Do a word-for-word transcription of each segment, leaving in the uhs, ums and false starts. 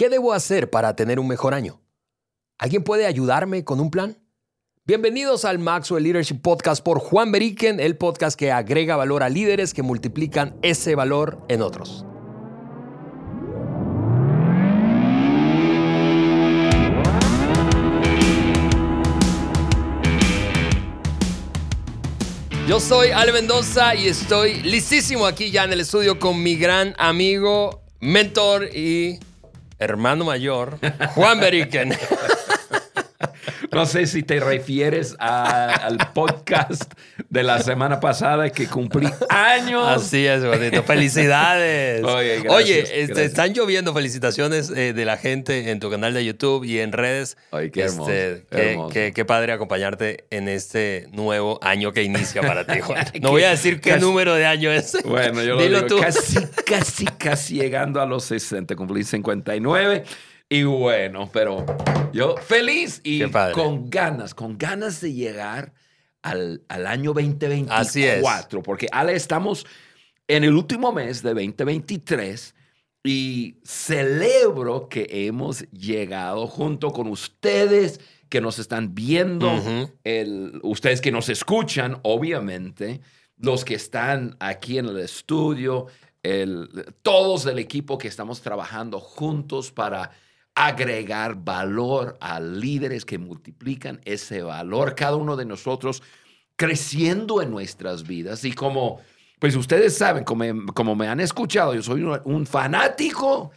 ¿Qué debo hacer para tener un mejor año? ¿Alguien puede ayudarme con un plan? Bienvenidos al Maxwell Leadership Podcast por Juan Vereecken, el podcast que agrega valor a líderes que multiplican ese valor en otros. Yo soy Ale Mendoza y estoy listísimo aquí ya en el estudio con mi gran amigo, mentor y hermano mayor, Juan Vereecken. No sé si te refieres a, al podcast de la semana pasada que cumplí años. Así es, bonito. ¡Felicidades! Oye, gracias, Oye gracias. Te están lloviendo felicitaciones eh, de la gente en tu canal de YouTube y en redes. Ay, qué hermoso. Este, qué, hermoso. Qué, qué, qué padre acompañarte en este nuevo año que inicia para ti, Juan. No voy a decir qué casi, número de año es. Bueno, yo lo Dilo digo. Tú. Casi, casi, casi llegando a los sesenta. Cumplí cincuenta y nueve. Y bueno, pero yo feliz y con ganas, con ganas de llegar al, al año veinte veinticuatro. Así es. Porque, Ale, estamos en el último mes de veinte veintitrés y celebro que hemos llegado junto con ustedes que nos están viendo, uh-huh. el, ustedes que nos escuchan, obviamente, los que están aquí en el estudio, el, todos del equipo que estamos trabajando juntos para agregar valor a líderes que multiplican ese valor, cada uno de nosotros creciendo en nuestras vidas. Y como pues ustedes saben, como, como me han escuchado, yo soy un, un fanático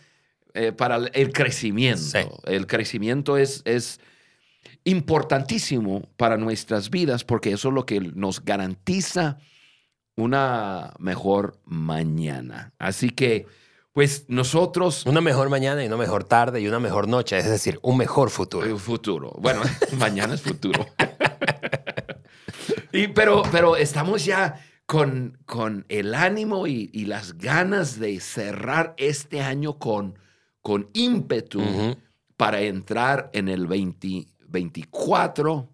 eh, para el crecimiento. Sí. El crecimiento es, es importantísimo para nuestras vidas porque eso es lo que nos garantiza una mejor mañana. Así que pues nosotros... Una mejor mañana y una mejor tarde y una mejor noche. Es decir, un mejor futuro. Un futuro. Bueno, mañana es futuro. y, pero, pero estamos ya con, con el ánimo y, y las ganas de cerrar este año con, con ímpetu uh-huh. para entrar en el veinte veinticuatro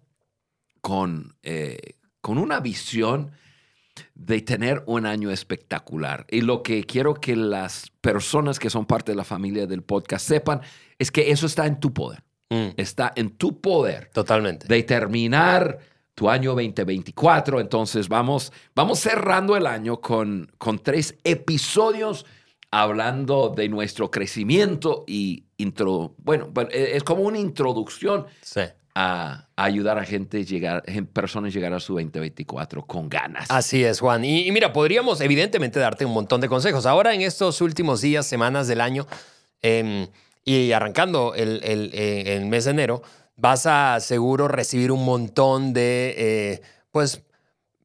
con, eh, con una visión de tener un año espectacular. Y lo que quiero que las personas que son parte de la familia del podcast sepan es que eso está en tu poder. Mm. Está en tu poder. Totalmente. De terminar tu año veinte veinticuatro. Entonces vamos, vamos cerrando el año con, con tres episodios hablando de nuestro crecimiento y intro... Bueno, es como una introducción. Sí. A, a ayudar a gente llegar, personas llegar a su veinte veinticuatro con ganas. Así es, Juan. Y, y mira, podríamos evidentemente darte un montón de consejos. Ahora en estos últimos días, semanas del año eh, y arrancando el, el, el mes de enero, vas a seguro recibir un montón de eh, pues,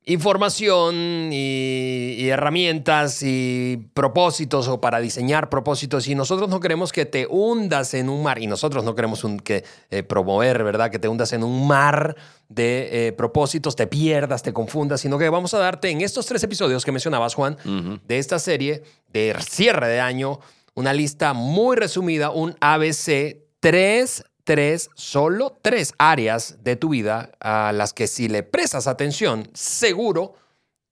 información y, y herramientas y propósitos o para diseñar propósitos. Y nosotros no queremos que te hundas en un mar. Y nosotros no queremos un, que, eh, promover, ¿verdad? Que te hundas en un mar de eh, propósitos, te pierdas, te confundas, sino que vamos a darte en estos tres episodios que mencionabas, Juan, uh-huh. de esta serie de cierre de año, una lista muy resumida, un A B C, tres, tres, solo tres áreas de tu vida a las que si le prestas atención, seguro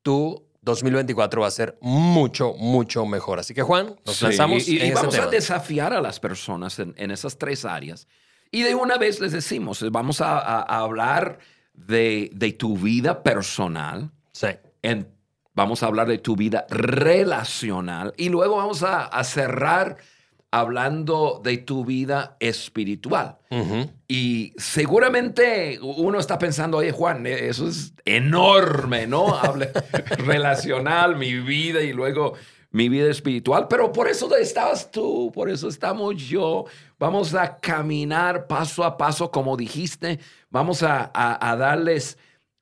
tu dos mil veinticuatro va a ser mucho, mucho mejor. Así que, Juan, nos sí, lanzamos y, en y ese vamos tema. A desafiar a las personas en, en esas tres áreas. Y de una vez les decimos, vamos a, a, a hablar de, de tu vida personal. Sí. En, vamos a hablar de tu vida relacional. Y luego vamos a, a cerrar hablando de tu vida espiritual. Uh-huh. Y seguramente uno está pensando, oye, Juan, eso es enorme, ¿no? Habla relacional, mi vida y luego mi vida espiritual. Pero por eso estabas tú, por eso estamos yo. Vamos a caminar paso a paso, como dijiste. Vamos a, a, a darles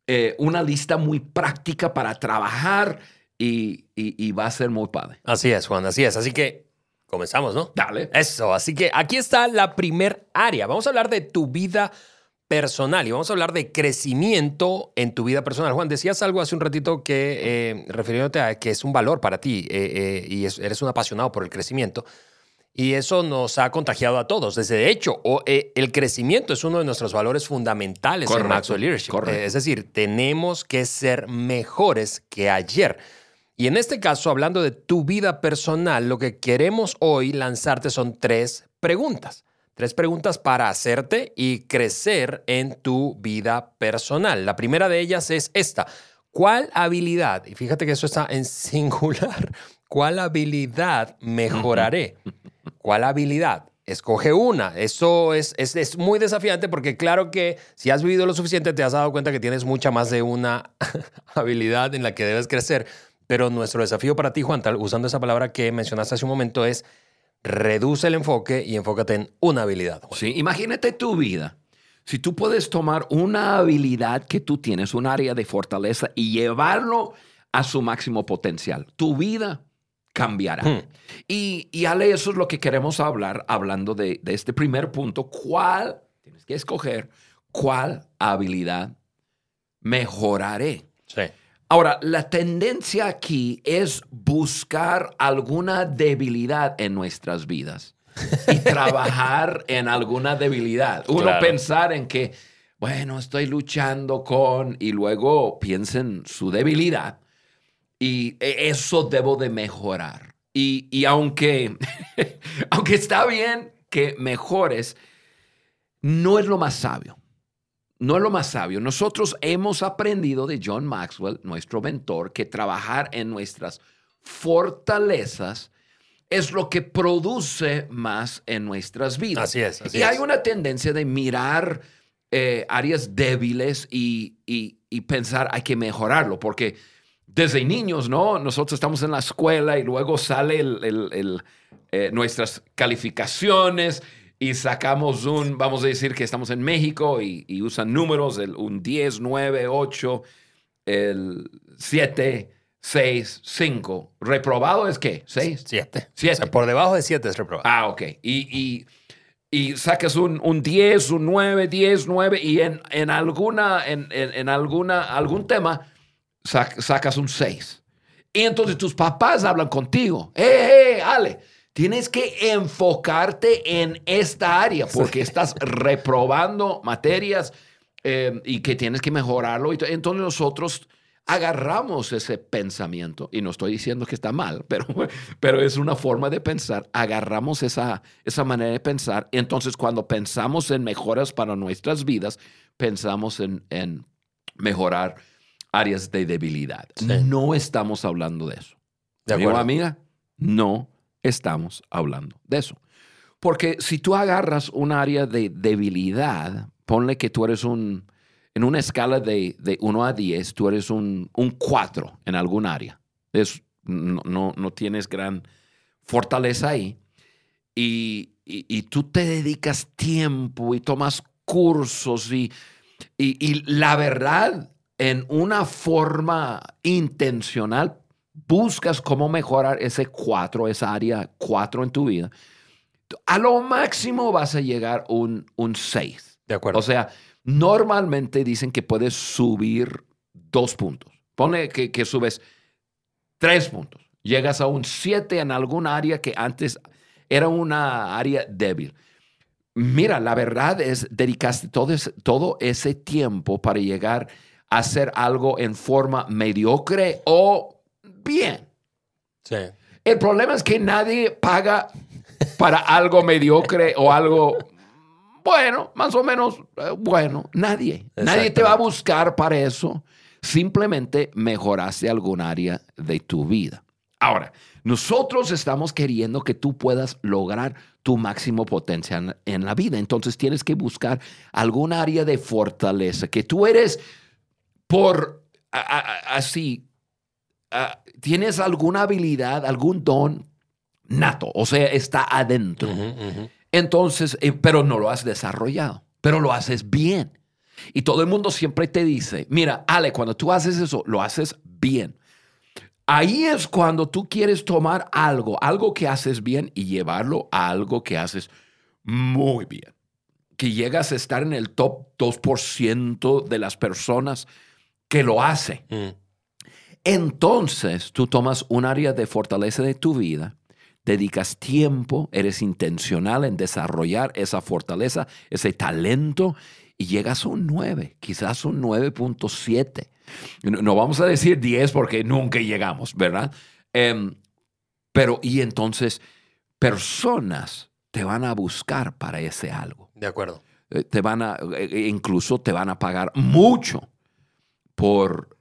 eh, una lista muy práctica para trabajar y, y, y va a ser muy padre. Así es, Juan, así es. Así que comenzamos, ¿no? Dale. Eso, así que aquí está la primer área. Vamos a hablar de tu vida personal y vamos a hablar de crecimiento en tu vida personal. Juan, decías algo hace un ratito que, eh, refiriéndote a que es un valor para ti eh, eh, y es, eres un apasionado por el crecimiento y eso nos ha contagiado a todos. Desde, de hecho, o, eh, el crecimiento es uno de nuestros valores fundamentales correcto, en Maxwell Leadership. Eh, es decir, tenemos que ser mejores que ayer. Y en este caso, hablando de tu vida personal, lo que queremos hoy lanzarte son tres preguntas. Tres preguntas para hacerte y crecer en tu vida personal. La primera de ellas es esta. ¿Cuál habilidad? Y fíjate que eso está en singular. ¿Cuál habilidad mejoraré? ¿Cuál habilidad? Escoge una. Eso es, es, es muy desafiante porque claro que si has vivido lo suficiente te has dado cuenta que tienes mucha más de una habilidad en la que debes crecer. Pero nuestro desafío para ti, Juan, usando esa palabra que mencionaste hace un momento, es reduce el enfoque y enfócate en una habilidad. Juan. Sí, imagínate tu vida. Si tú puedes tomar una habilidad que tú tienes, un área de fortaleza, y llevarlo a su máximo potencial, tu vida cambiará. Hmm. Y, y Ale, eso es lo que queremos hablar, hablando de, de este primer punto. ¿Cuál? Tienes que escoger cuál habilidad mejoraré. Sí. Ahora, la tendencia aquí es buscar alguna debilidad en nuestras vidas y trabajar en alguna debilidad. Uno claro. pensar en que, bueno, estoy luchando con... Y luego piensen su debilidad y eso debo de mejorar. Y, y aunque, aunque está bien que mejores, no es lo más sabio. No es lo más sabio. Nosotros hemos aprendido de John Maxwell, nuestro mentor, que trabajar en nuestras fortalezas es lo que produce más en nuestras vidas. Así es. Así y hay es. Una tendencia de mirar eh, áreas débiles y, y, y pensar hay que mejorarlo, porque desde niños, ¿no? Nosotros estamos en la escuela y luego sale el, el, el, eh, nuestras calificaciones. Y sacamos un, vamos a decir que estamos en México y, y usan números, el, un diez, nueve, ocho, el siete, seis, cinco. ¿Reprobado es qué? ¿seis? siete. siete. O sea, por debajo de siete es reprobado. Ah, ok. Y, y, y sacas un, un diez, un nueve, diez, nueve y en, en, alguna, en, en, en alguna, algún tema sac, sacas un seis. Y entonces tus papás hablan contigo. ¡Eh, eh, Ale! Tienes que enfocarte en esta área porque estás reprobando materias eh, y que tienes que mejorarlo. Entonces nosotros agarramos ese pensamiento, y no estoy diciendo que está mal, pero, pero es una forma de pensar. Agarramos esa, esa manera de pensar. Entonces cuando pensamos en mejoras para nuestras vidas, pensamos en, en mejorar áreas de debilidad. Sí. No estamos hablando de eso. ¿De acuerdo, amiga? No. Estamos hablando de eso. Porque si tú agarras un área de debilidad, ponle que tú eres un, en una escala de, de uno a diez, tú eres un, un cuatro en algún área. Es, no, no, no tienes gran fortaleza ahí. Y, y, y tú te dedicas tiempo y tomas cursos y, y, y la verdad, en una forma intencional, buscas cómo mejorar ese cuatro, esa área cuatro en tu vida, a lo máximo vas a llegar un, un seis. De acuerdo. O sea, normalmente dicen que puedes subir dos puntos. Ponle que, que subes tres puntos. Llegas a un siete en algún área que antes era una área débil. Mira, la verdad es, dedicaste todo ese, todo ese tiempo para llegar a hacer algo en forma mediocre o bien. Sí. El problema es que nadie paga para algo mediocre o algo bueno, más o menos bueno. Nadie. Nadie te va a buscar para eso. Simplemente mejoraste algún área de tu vida. Ahora, nosotros estamos queriendo que tú puedas lograr tu máximo potencial en la vida. Entonces tienes que buscar algún área de fortaleza que tú eres por a, a, así... Uh, tienes alguna habilidad, algún don nato, o sea, está adentro. Uh-huh, uh-huh. Entonces, eh, pero no lo has desarrollado, pero lo haces bien. Y todo el mundo siempre te dice, mira, Ale, cuando tú haces eso, lo haces bien. Ahí es cuando tú quieres tomar algo, algo que haces bien y llevarlo a algo que haces muy bien. Que llegas a estar en el top dos por ciento de las personas que lo hacen. Mm. Entonces, tú tomas un área de fortaleza de tu vida, dedicas tiempo, eres intencional en desarrollar esa fortaleza, ese talento, y llegas a un nueve, quizás un nueve punto siete. No, no vamos a decir diez porque nunca llegamos, ¿verdad? Um, pero, y entonces, personas te van a buscar para ese algo. De acuerdo. Te van a, incluso te van a pagar mucho por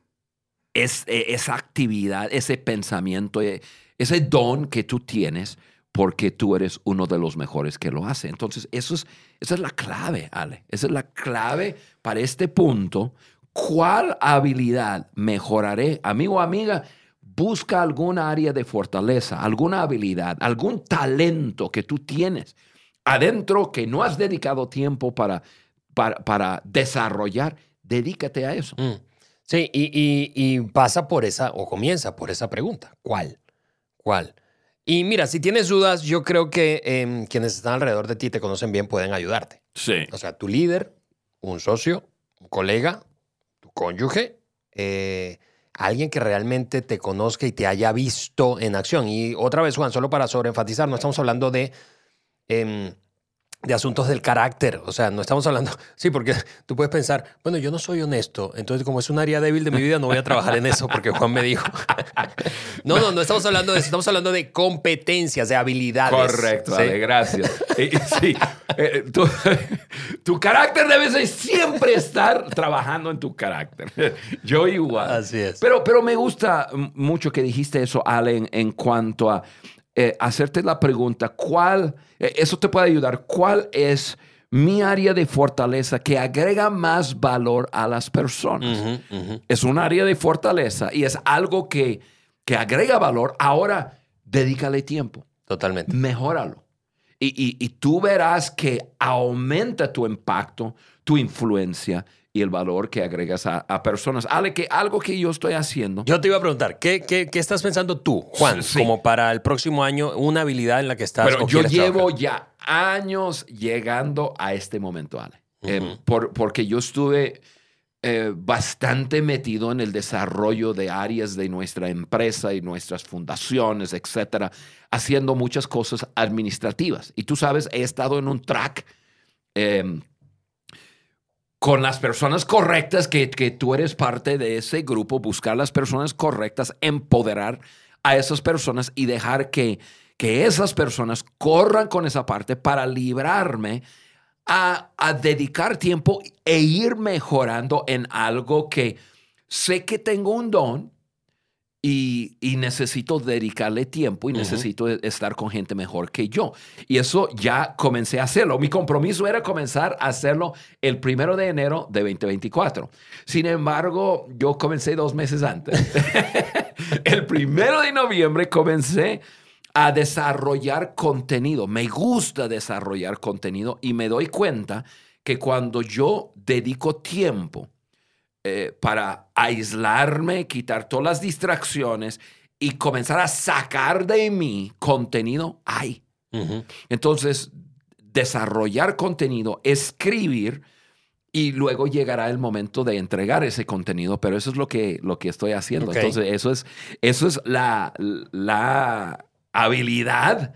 es, esa actividad, ese pensamiento, ese don que tú tienes, porque tú eres uno de los mejores que lo hace. Entonces, eso es, esa es la clave, Ale. Esa es la clave para este punto. ¿Cuál habilidad mejoraré? Amigo o amiga, busca alguna área de fortaleza, alguna habilidad, algún talento que tú tienes adentro que no has dedicado tiempo para, para, para desarrollar. Dedícate a eso. Mm. Sí, y, y, y pasa por esa, o comienza por esa pregunta. ¿Cuál? ¿Cuál? Y mira, si tienes dudas, yo creo que eh, quienes están alrededor de ti y te conocen bien pueden ayudarte. Sí. O sea, tu líder, un socio, un colega, tu cónyuge, eh, alguien que realmente te conozca y te haya visto en acción. Y otra vez, Juan, solo para sobreenfatizar, no estamos hablando de... Eh, de asuntos del carácter. O sea, no estamos hablando... Sí, porque tú puedes pensar, bueno, yo no soy honesto, entonces como es un área débil de mi vida, no voy a trabajar en eso porque Juan me dijo. No, no, no estamos hablando de eso. Estamos hablando de competencias, de habilidades. Correcto, ¿sí? Ale, gracias. Eh, sí, eh, tu, tu carácter debe siempre estar trabajando en tu carácter. Yo igual. Así es. Pero, pero me gusta mucho que dijiste eso, Ale, en, en cuanto a... Eh, hacerte la pregunta, ¿cuál, eh, eso te puede ayudar, cuál es mi área de fortaleza que agrega más valor a las personas? Uh-huh, uh-huh. Es un área de fortaleza y es algo que, que agrega valor. Ahora, dedícale tiempo. Totalmente. Mejóralo. Y, y, y tú verás que aumenta tu impacto, tu influencia y el valor que agregas a, a personas. Ale, que algo que yo estoy haciendo... Yo te iba a preguntar, ¿qué, qué, qué estás pensando tú, Juan? Sí. Como para el próximo año, una habilidad en la que estás... Pero yo llevo trabajar. ya años llegando a este momento, Ale. Uh-huh. eh, por, porque yo estuve eh, bastante metido en el desarrollo de áreas de nuestra empresa y nuestras fundaciones, etcétera, haciendo muchas cosas administrativas. Y tú sabes, he estado en un track... Eh, con las personas correctas, que, que tú eres parte de ese grupo, buscar las personas correctas, empoderar a esas personas y dejar que, que esas personas corran con esa parte para librarme a, a dedicar tiempo e ir mejorando en algo que sé que tengo un don y, y necesito dedicarle tiempo y uh-huh. necesito estar con gente mejor que yo. Y eso ya comencé a hacerlo. Mi compromiso era comenzar a hacerlo el primero de enero de veinte veinticuatro. Sin embargo, yo comencé dos meses antes. El primero de noviembre comencé a desarrollar contenido. Me gusta desarrollar contenido y me doy cuenta que cuando yo dedico tiempo eh, para aislarme, quitar todas las distracciones y comenzar a sacar de mí contenido, hay. Uh-huh. Entonces, desarrollar contenido, escribir, y luego llegará el momento de entregar ese contenido. Pero eso es lo que, lo que estoy haciendo. Okay. Entonces, eso es, eso es la, la habilidad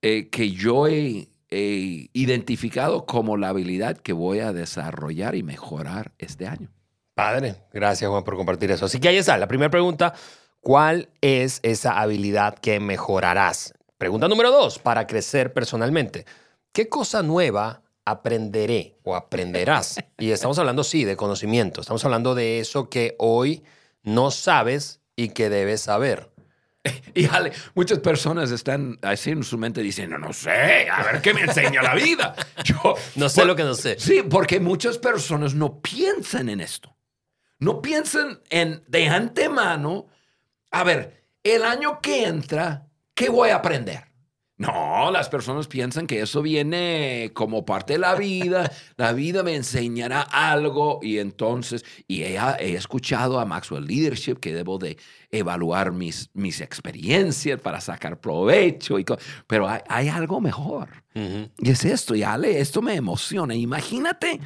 eh, que yo he, he identificado como la habilidad que voy a desarrollar y mejorar este año. Padre, gracias, Juan, por compartir eso. Así que ahí está. La primera pregunta, ¿cuál es esa habilidad que mejorarás? Pregunta número dos, para crecer personalmente. ¿Qué cosa nueva aprenderé o aprenderás? Y estamos hablando, sí, de conocimiento. Estamos hablando de eso que hoy no sabes y que debes saber. Y Ale, muchas personas están así en su mente diciendo, no sé, a ver qué me enseña la vida. Yo, no sé por, lo que no sé. Sí, porque muchas personas no piensan en esto. No piensan en, de antemano, a ver, el año que entra, ¿qué voy a aprender? No, las personas piensan que eso viene como parte de la vida. La vida me enseñará algo. Y entonces, y he, he escuchado a Maxwell Leadership que debo de evaluar mis, mis experiencias para sacar provecho. Y co- Pero hay, hay algo mejor. Uh-huh. Y es esto, y Ale, esto me emociona. Imagínate,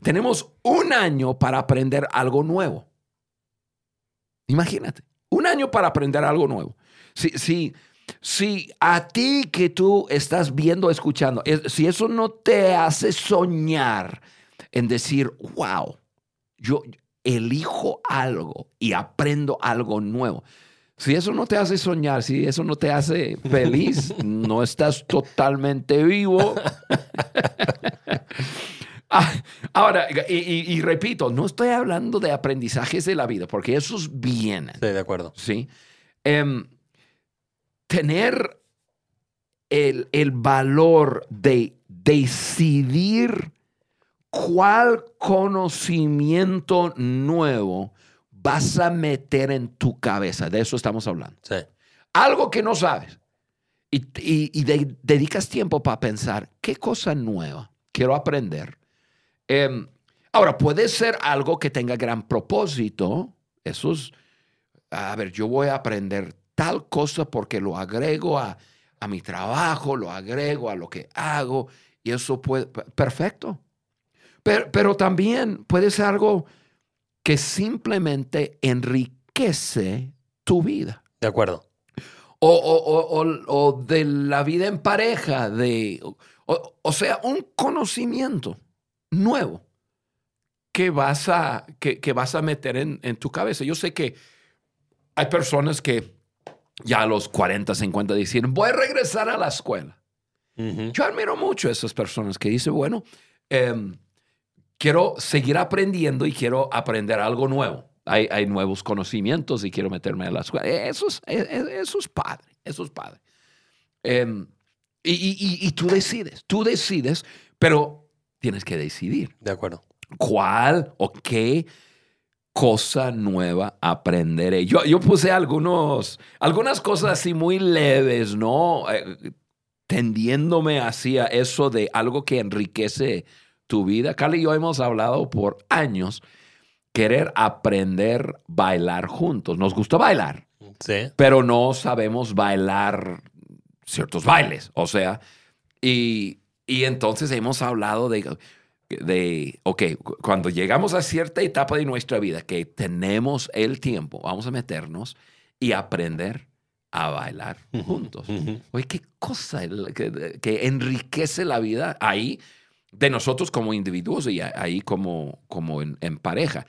tenemos un año para aprender algo nuevo. Imagínate, un año para aprender algo nuevo. Sí, si, sí. Si, Si a ti que tú estás viendo, escuchando, si eso no te hace soñar en decir, wow, yo elijo algo y aprendo algo nuevo. Si eso no te hace soñar, si eso no te hace feliz, no estás totalmente vivo. Ah, ahora, y, y, y repito, no estoy hablando de aprendizajes de la vida, porque esos vienen. Sí, de acuerdo. Sí. Eh, tener el, el valor de decidir cuál conocimiento nuevo vas a meter en tu cabeza. De eso estamos hablando. Sí. Algo que no sabes. Y, y, y de, dedicas tiempo para pensar, ¿qué cosa nueva quiero aprender? Eh, ahora, puede ser algo que tenga gran propósito. Eso es, a ver, yo voy a aprender tal cosa porque lo agrego a, a mi trabajo, lo agrego a lo que hago. Y eso puede... Perfecto. Pero, pero también puede ser algo que simplemente enriquece tu vida. De acuerdo. O, o, o, o, o de la vida en pareja, de, o, o sea, un conocimiento nuevo que vas a, que, que vas a meter en, en tu cabeza. Yo sé que hay personas que ya a los cuarenta, cincuenta dicen, voy a regresar a la escuela. Uh-huh. Yo admiro mucho a esas personas que dicen, bueno... Eh, quiero seguir aprendiendo y quiero aprender algo nuevo. Hay, hay nuevos conocimientos y quiero meterme a la escuela. Eso es, eso es padre, eso es padre. Eh, y, y, y tú decides, tú decides, pero tienes que decidir. De acuerdo. ¿Cuál o qué cosa nueva aprenderé? Yo, yo puse algunos, algunas cosas así muy leves, ¿no? Eh, tendiéndome hacia eso de algo que enriquece tu vida. Carla y yo hemos hablado por años querer aprender a bailar juntos. Nos gusta bailar, sí, pero no sabemos bailar ciertos bailes. O sea, y, y entonces hemos hablado de, de, ok, cuando llegamos a cierta etapa de nuestra vida que tenemos el tiempo, vamos a meternos y aprender a bailar juntos. Uh-huh. Oye, qué cosa que, que enriquece la vida ahí, de nosotros como individuos y ahí como, como en, en pareja.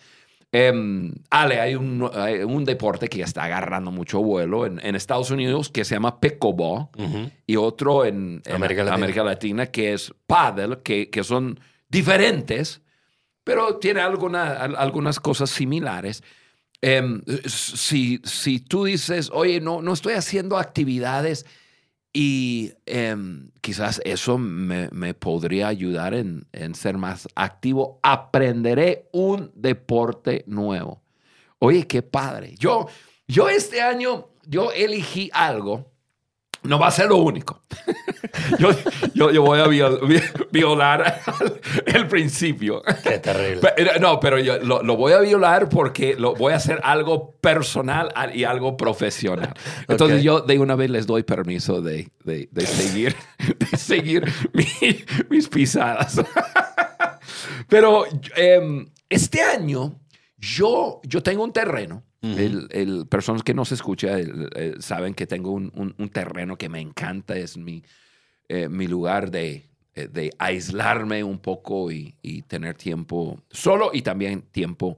Um, Ale, hay un, hay un deporte que está agarrando mucho vuelo en, en Estados Unidos que se llama pickleball, uh-huh, y otro en, en América, Latina. América Latina que es paddle, que, que son diferentes, pero tiene alguna, algunas cosas similares. Um, si, si tú dices, oye, no, no estoy haciendo actividades... Y eh, quizás eso me, me podría ayudar en, en ser más activo. Aprenderé un deporte nuevo. Oye, qué padre. Yo, yo este año, yo elegí algo. No va a ser lo único. Yo, yo, yo voy a viol, violar el principio. Qué terrible. Pero, no, pero yo lo, lo voy a violar porque lo, voy a hacer algo personal y algo profesional. Entonces, okay, yo de una vez les doy permiso de, de, de seguir, de seguir mi, mis pisadas. Pero eh, este año yo, yo tengo un terreno. Uh-huh. El, el, personas que nos escuchan el, el, saben que tengo un, un, un terreno que me encanta. Es mi, eh, mi lugar de, de aislarme un poco y, y tener tiempo solo y también tiempo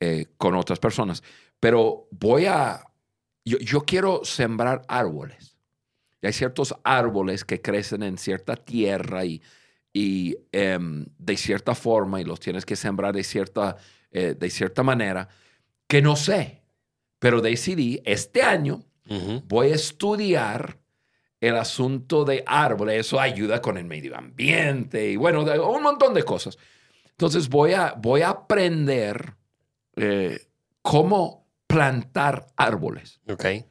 eh, con otras personas. Pero voy a... Yo, yo quiero sembrar árboles. Y hay ciertos árboles que crecen en cierta tierra y, y eh, de cierta forma y los tienes que sembrar de cierta, eh, de cierta manera que no sé, pero decidí este año, uh-huh, voy a estudiar el asunto de árboles. Eso ayuda con el medio ambiente y bueno, un montón de cosas. Entonces voy a, voy a aprender eh, cómo plantar árboles. Okay.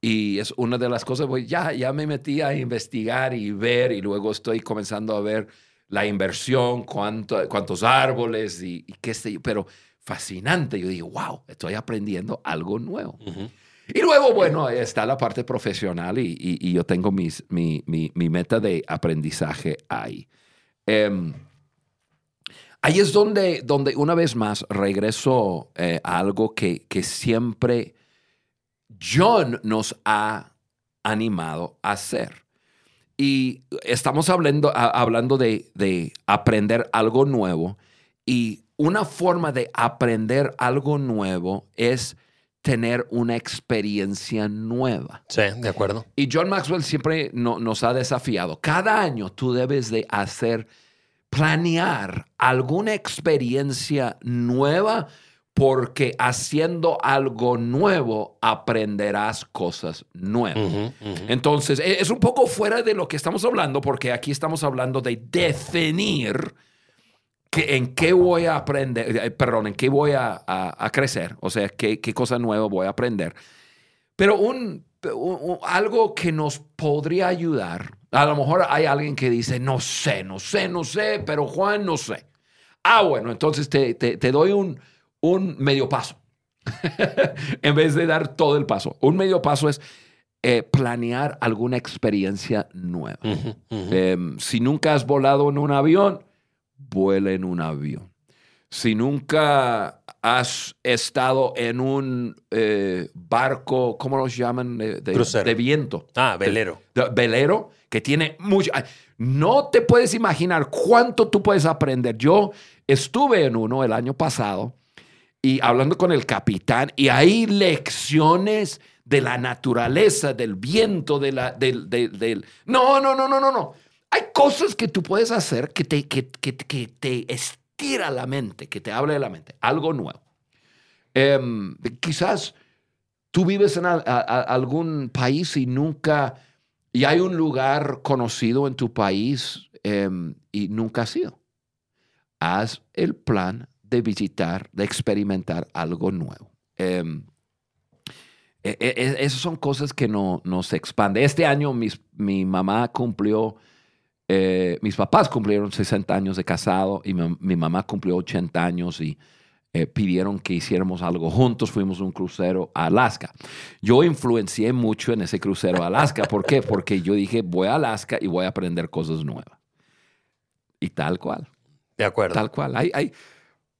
Y es una de las cosas, voy, ya, ya me metí a investigar y ver y luego estoy comenzando a ver la inversión, cuánto, cuántos árboles y, y qué sé yo, pero... Fascinante. Yo digo, wow, estoy aprendiendo algo nuevo. Uh-huh. Y luego, bueno, está la parte profesional y, y, y yo tengo mis, mi, mi, mi meta de aprendizaje ahí. Um, ahí es donde, donde una vez más regreso eh, a algo que, que siempre John nos ha animado a hacer. Y estamos hablando, a, hablando de, de aprender algo nuevo y una forma de aprender algo nuevo es tener una experiencia nueva. Sí, de acuerdo. Y John Maxwell siempre no, nos ha desafiado. Cada año tú debes de hacer, planear alguna experiencia nueva, porque haciendo algo nuevo aprenderás cosas nuevas. Uh-huh, uh-huh. Entonces, es un poco fuera de lo que estamos hablando, porque aquí estamos hablando de definir que, en qué voy a aprender, eh, perdón, en qué voy a, a, a crecer, o sea, qué, qué cosa nueva voy a aprender. Pero un, un, algo que nos podría ayudar, a lo mejor hay alguien que dice, no sé, no sé, no sé, pero Juan, no sé. Ah, bueno, entonces te, te, te doy un... un medio paso, en vez de dar todo el paso. Un medio paso es eh, planear alguna experiencia nueva. Uh-huh, uh-huh. Eh, si nunca has volado en un avión, vuela en un avión. Si nunca has estado en un eh, barco, ¿cómo los llaman? De, de, de viento. Ah, velero. De, de, velero, que tiene mucho... No te puedes imaginar cuánto tú puedes aprender. Yo estuve en uno el año pasado, y hablando con el capitán, y hay lecciones de la naturaleza, del viento, de la, del, del, del... No, no, no, no, no, no. Hay cosas que tú puedes hacer que te, que, que, que te estira la mente, que te habla de la mente. Algo nuevo. Eh, quizás tú vives en a, a, a algún país y nunca... Y hay un lugar conocido en tu país eh, y nunca has ido. Haz el plan de visitar, de experimentar algo nuevo. Eh, eh, eh, esas son cosas que no, nos expande. Este año mis, mi mamá cumplió, eh, mis papás cumplieron sesenta años de casado y mi, mi mamá cumplió ochenta años y eh, pidieron que hiciéramos algo juntos. Fuimos a un crucero a Alaska. Yo influencié mucho en ese crucero a Alaska. ¿Por qué? Porque yo dije, voy a Alaska y voy a aprender cosas nuevas. Y tal cual. De acuerdo. Tal cual. Hay... hay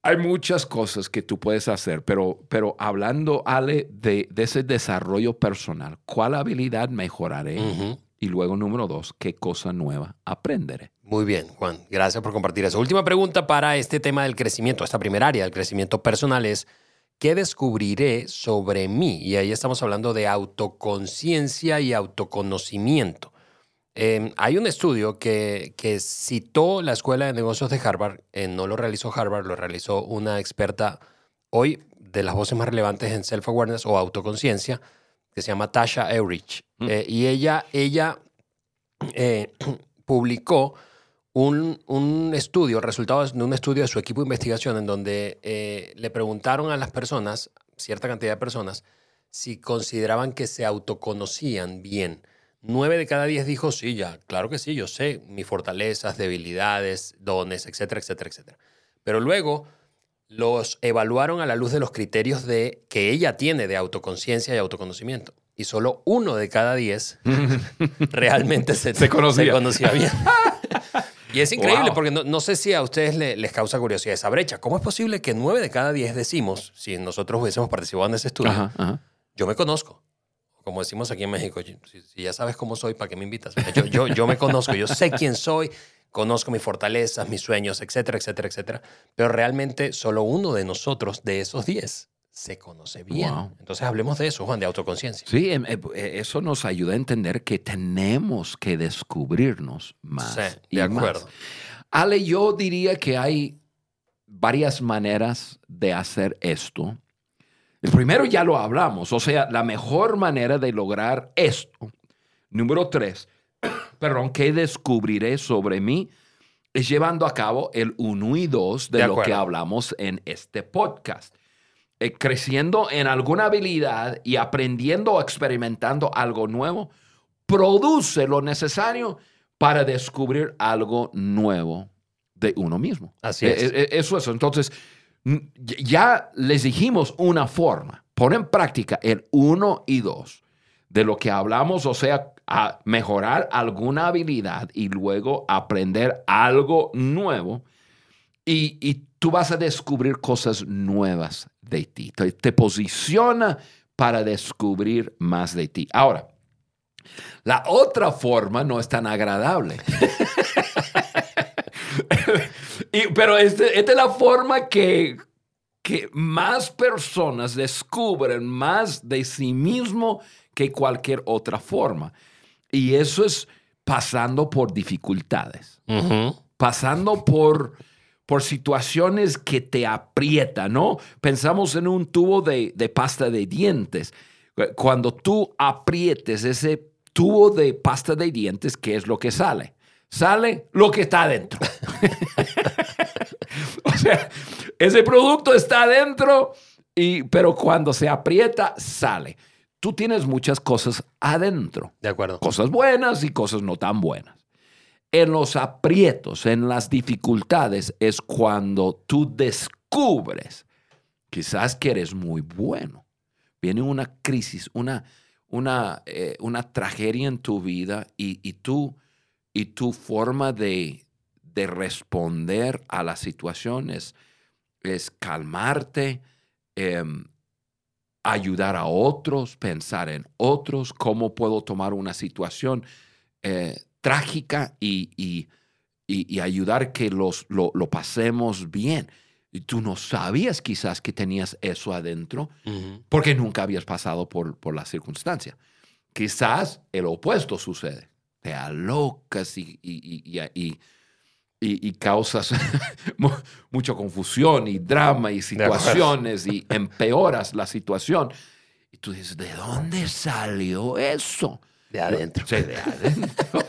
Hay muchas cosas que tú puedes hacer, pero, pero hablando, Ale, de, de ese desarrollo personal, ¿cuál habilidad mejoraré? Uh-huh. Y luego, número dos, ¿qué cosa nueva aprenderé? Muy bien, Juan. Gracias por compartir eso. Última pregunta para este tema del crecimiento, esta primera área del crecimiento personal es, ¿qué descubriré sobre mí? Y ahí estamos hablando de autoconciencia y autoconocimiento. Eh, hay un estudio que, que citó la Escuela de Negocios de Harvard, eh, no lo realizó Harvard, lo realizó una experta hoy de las voces más relevantes en self-awareness o autoconciencia, que se llama Tasha Eurich. Eh, y ella, ella eh, publicó un, un estudio, resultado de un estudio de su equipo de investigación en donde eh, le preguntaron a las personas, cierta cantidad de personas, si consideraban que se autoconocían bien. Nueve de cada diez dijo, sí, ya, claro que sí, yo sé mis fortalezas, debilidades, dones, etcétera, etcétera, etcétera. Pero luego los evaluaron a la luz de los criterios de, que ella tiene de autoconciencia y autoconocimiento. Y solo uno de cada diez realmente se, se, conocía. se conocía bien. Y es increíble, wow. Porque no, no sé si a ustedes le, les causa curiosidad esa brecha. ¿Cómo es posible que nueve de cada diez decimos, si nosotros hubiésemos participado en ese estudio, ajá, ajá. yo me conozco? Como decimos aquí en México, si, si ya sabes cómo soy, ¿para qué me invitas? Yo, yo, yo me conozco, yo sé quién soy, conozco mis fortalezas, mis sueños, etcétera, etcétera, etcétera. Pero realmente solo uno de nosotros, de esos diez, se conoce bien. Wow. Entonces hablemos de eso, Juan, de autoconciencia. Sí, eso nos ayuda a entender que tenemos que descubrirnos más. Sí, de acuerdo. Más. Ale, yo diría que hay varias maneras de hacer esto. El primero ya lo hablamos, o sea, la mejor manera de lograr esto. Número tres, perdón, ¿qué descubriré sobre mí? Es llevando a cabo el uno y dos de, de lo acuerdo. Que hablamos en este podcast. Eh, creciendo en alguna habilidad y aprendiendo o experimentando algo nuevo, produce lo necesario para descubrir algo nuevo de uno mismo. Así es. Eh, eh, eso es. Entonces... Ya les dijimos una forma. Pon en práctica el uno y dos de lo que hablamos, o sea, a mejorar alguna habilidad y luego aprender algo nuevo. Y, y tú vas a descubrir cosas nuevas de ti. Te, te posiciona para descubrir más de ti. Ahora, la otra forma no es tan agradable. Y, pero este, esta es la forma que, que más personas descubren más de sí mismo que cualquier otra forma. Y eso es pasando por dificultades, uh-huh. pasando por, por situaciones que te aprietan, ¿no? Pensamos en un tubo de, de pasta de dientes. Cuando tú aprietes ese tubo de pasta de dientes, ¿qué es lo que sale? Sale lo que está adentro. O sea, ese producto está adentro, y, pero cuando se aprieta, sale. Tú tienes muchas cosas adentro. De acuerdo. Cosas buenas y cosas no tan buenas. En los aprietos, en las dificultades, es cuando tú descubres quizás que eres muy bueno. Viene una crisis, una, una, eh, una tragedia en tu vida y, y, tú, y tu forma de, de responder a la situación es, es calmarte, eh, ayudar a otros, pensar en otros, cómo puedo tomar una situación eh, trágica y, y, y, y ayudar que los, lo, lo pasemos bien. Y tú no sabías quizás que tenías eso adentro uh-huh. porque nunca habías pasado por, por la circunstancia. Quizás el opuesto sucede. Te alocas y, y, y, y, y, y causas mucha confusión y drama y situaciones y empeoras la situación. Y tú dices, ¿de dónde salió eso? De adentro. Sí, de adentro.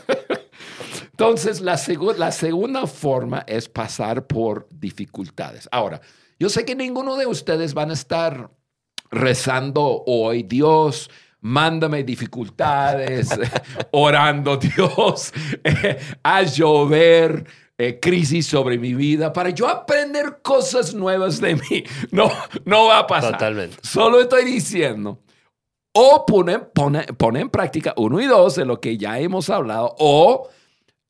Entonces, la, seg- la segunda forma es pasar por dificultades. Ahora, yo sé que ninguno de ustedes van a estar rezando hoy, Dios, mándame dificultades, orando, Dios, eh, a llover, eh, crisis sobre mi vida, para yo aprender cosas nuevas de mí. No, no va a pasar. Totalmente. Solo estoy diciendo... O ponen, ponen, ponen en práctica uno y dos de lo que ya hemos hablado. O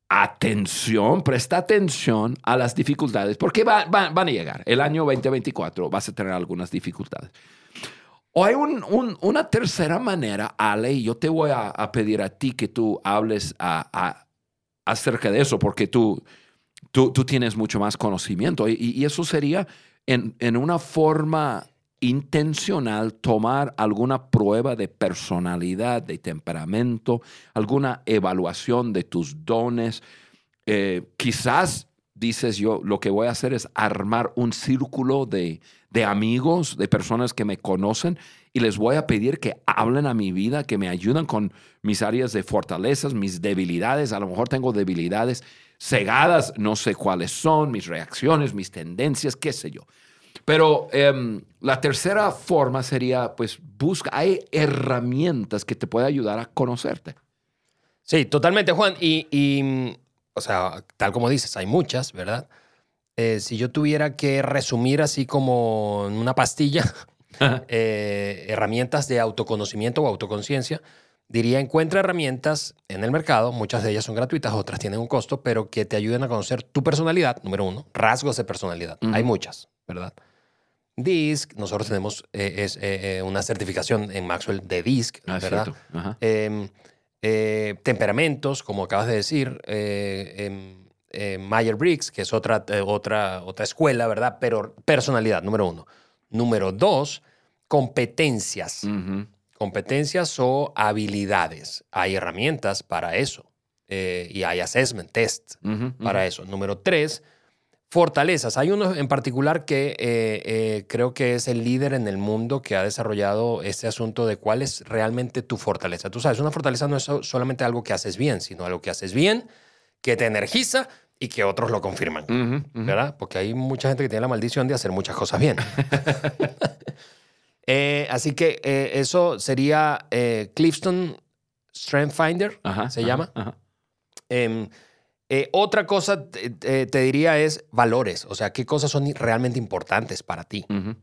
atención, presta atención a las dificultades. Porque va, va, van a llegar. El año veinte veinticuatro vas a tener algunas dificultades. O hay un, un, una tercera manera, Ale, y yo te voy a, a pedir a ti que tú hables a, a, acerca de eso. Porque tú, tú, tú tienes mucho más conocimiento. Y, y eso sería en, en una forma... intencional tomar alguna prueba de personalidad, de temperamento, alguna evaluación de tus dones. Eh, quizás, dices yo, lo que voy a hacer es armar un círculo de, de amigos, de personas que me conocen y les voy a pedir que hablen a mi vida, que me ayuden con mis áreas de fortalezas, mis debilidades. A lo mejor tengo debilidades cegadas, no sé cuáles son, mis reacciones, mis tendencias, qué sé yo. Pero eh, la tercera forma sería, pues, busca, hay herramientas que te pueden ayudar a conocerte. Sí, totalmente, Juan. Y, y o sea, tal como dices, hay muchas, ¿verdad? Eh, si yo tuviera que resumir así como en una pastilla eh, herramientas de autoconocimiento o autoconciencia, diría, encuentra herramientas en el mercado, muchas de ellas son gratuitas, otras tienen un costo, pero que te ayuden a conocer tu personalidad, número uno, rasgos de personalidad. Uh-huh. Hay muchas, ¿verdad? D I S C, nosotros tenemos eh, es, eh, una certificación en Maxwell de D I S C, ah, ¿verdad? Eh, eh, temperamentos, como acabas de decir, eh, eh, eh, Myers Briggs, que es otra, eh, otra, otra escuela, ¿verdad? Pero personalidad, número uno. Número dos, competencias. Uh-huh. Competencias o habilidades. Hay herramientas para eso. Eh, y hay assessment, test uh-huh, para uh-huh. eso. Número tres, fortalezas. Hay uno en particular que eh, eh, creo que es el líder en el mundo que ha desarrollado este asunto de cuál es realmente tu fortaleza. Tú sabes, una fortaleza no es solamente algo que haces bien, sino algo que haces bien, que te energiza y que otros lo confirman. Uh-huh, uh-huh. ¿Verdad? Porque hay mucha gente que tiene la maldición de hacer muchas cosas bien. eh, así que eh, eso sería eh, Clifton StrengthsFinder, ajá, se ajá, llama. Ajá. Eh, Eh, otra cosa eh, te diría es valores. O sea, qué cosas son realmente importantes para ti. Uh-huh.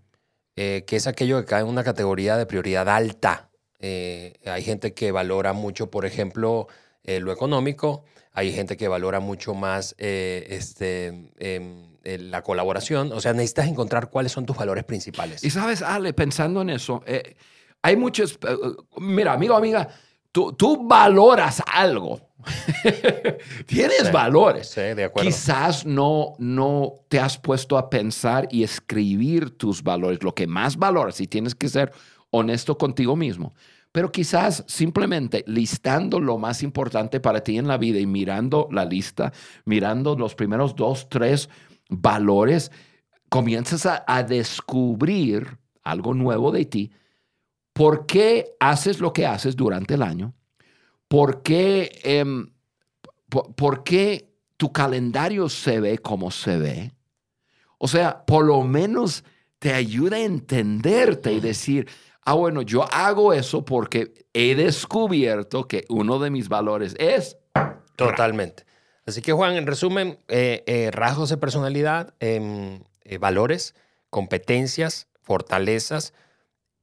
Eh, que es aquello que cae en una categoría de prioridad alta. Eh, hay gente que valora mucho, por ejemplo, eh, lo económico. Hay gente que valora mucho más eh, este, eh, eh, la colaboración. O sea, necesitas encontrar cuáles son tus valores principales. Y sabes, Ale, pensando en eso, eh, hay muchos... Eh, mira, amigo, amiga, tú, tú valoras algo. Tienes sí, valores. Sí, de acuerdo. Quizás no, no te has puesto a pensar y escribir tus valores, lo que más valoras, y tienes que ser honesto contigo mismo. Pero quizás simplemente listando lo más importante para ti en la vida y mirando la lista, mirando los primeros dos, tres valores, comienzas a, a descubrir algo nuevo de ti. ¿Por qué haces lo que haces durante el año? ¿Por qué, eh, por, ¿Por qué tu calendario se ve como se ve? O sea, por lo menos te ayuda a entenderte y decir, ah, bueno, yo hago eso porque he descubierto que uno de mis valores es... Totalmente. Así que, Juan, en resumen, eh, eh, rasgos de personalidad, eh, eh, valores, competencias, fortalezas...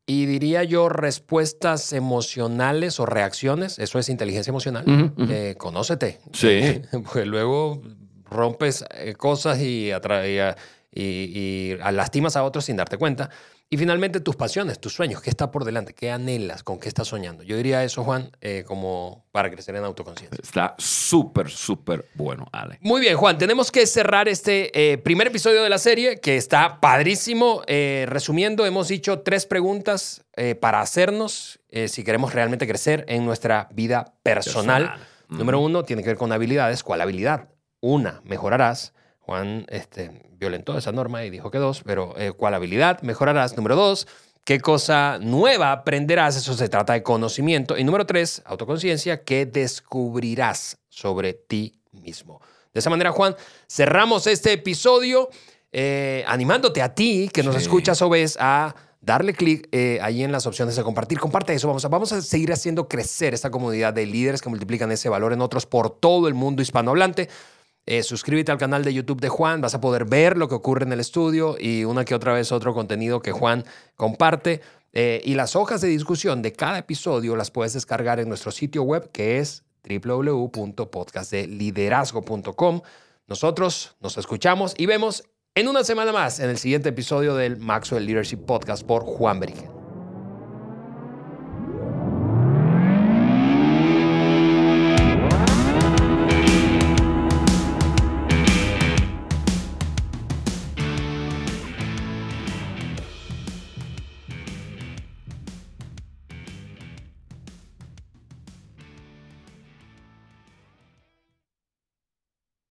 Y diría yo, respuestas emocionales o reacciones. Eso es inteligencia emocional. Uh-huh, uh-huh. Eh, conócete. Sí. Porque luego rompes cosas y, atra- y, y, y lastimas a otros sin darte cuenta. Y finalmente, tus pasiones, tus sueños. ¿Qué está por delante? ¿Qué anhelas? ¿Con qué estás soñando? Yo diría eso, Juan, eh, como para crecer en autoconciencia. Está súper, súper bueno, Ale. Muy bien, Juan. Tenemos que cerrar este eh, primer episodio de la serie, que está padrísimo. Eh, resumiendo, hemos dicho tres preguntas eh, para hacernos eh, si queremos realmente crecer en nuestra vida personal. personal. Mm. Número uno, tiene que ver con habilidades. ¿Cuál habilidad? Una, mejorarás. Juan este, violentó esa norma y dijo que dos, pero eh, ¿cuál habilidad mejorarás? Número dos, ¿qué cosa nueva aprenderás? Eso se trata de conocimiento. Y número tres, autoconciencia, ¿qué descubrirás sobre ti mismo? De esa manera, Juan, cerramos este episodio eh, animándote a ti, que nos sí. escuchas o ves, a darle clic eh, ahí en las opciones de compartir. Comparte eso. Vamos a, vamos a seguir haciendo crecer esta comunidad de líderes que multiplican ese valor en otros por todo el mundo hispanohablante. Eh, suscríbete al canal de YouTube de Juan. Vas a poder ver lo que ocurre en el estudio y una que otra vez otro contenido que Juan comparte. Eh, y las hojas de discusión de cada episodio las puedes descargar en nuestro sitio web, que es doble u doble u doble u punto podcast de liderazgo punto com. Nosotros nos escuchamos y vemos en una semana más en el siguiente episodio del Maxwell Leadership Podcast por Juan Vereecken.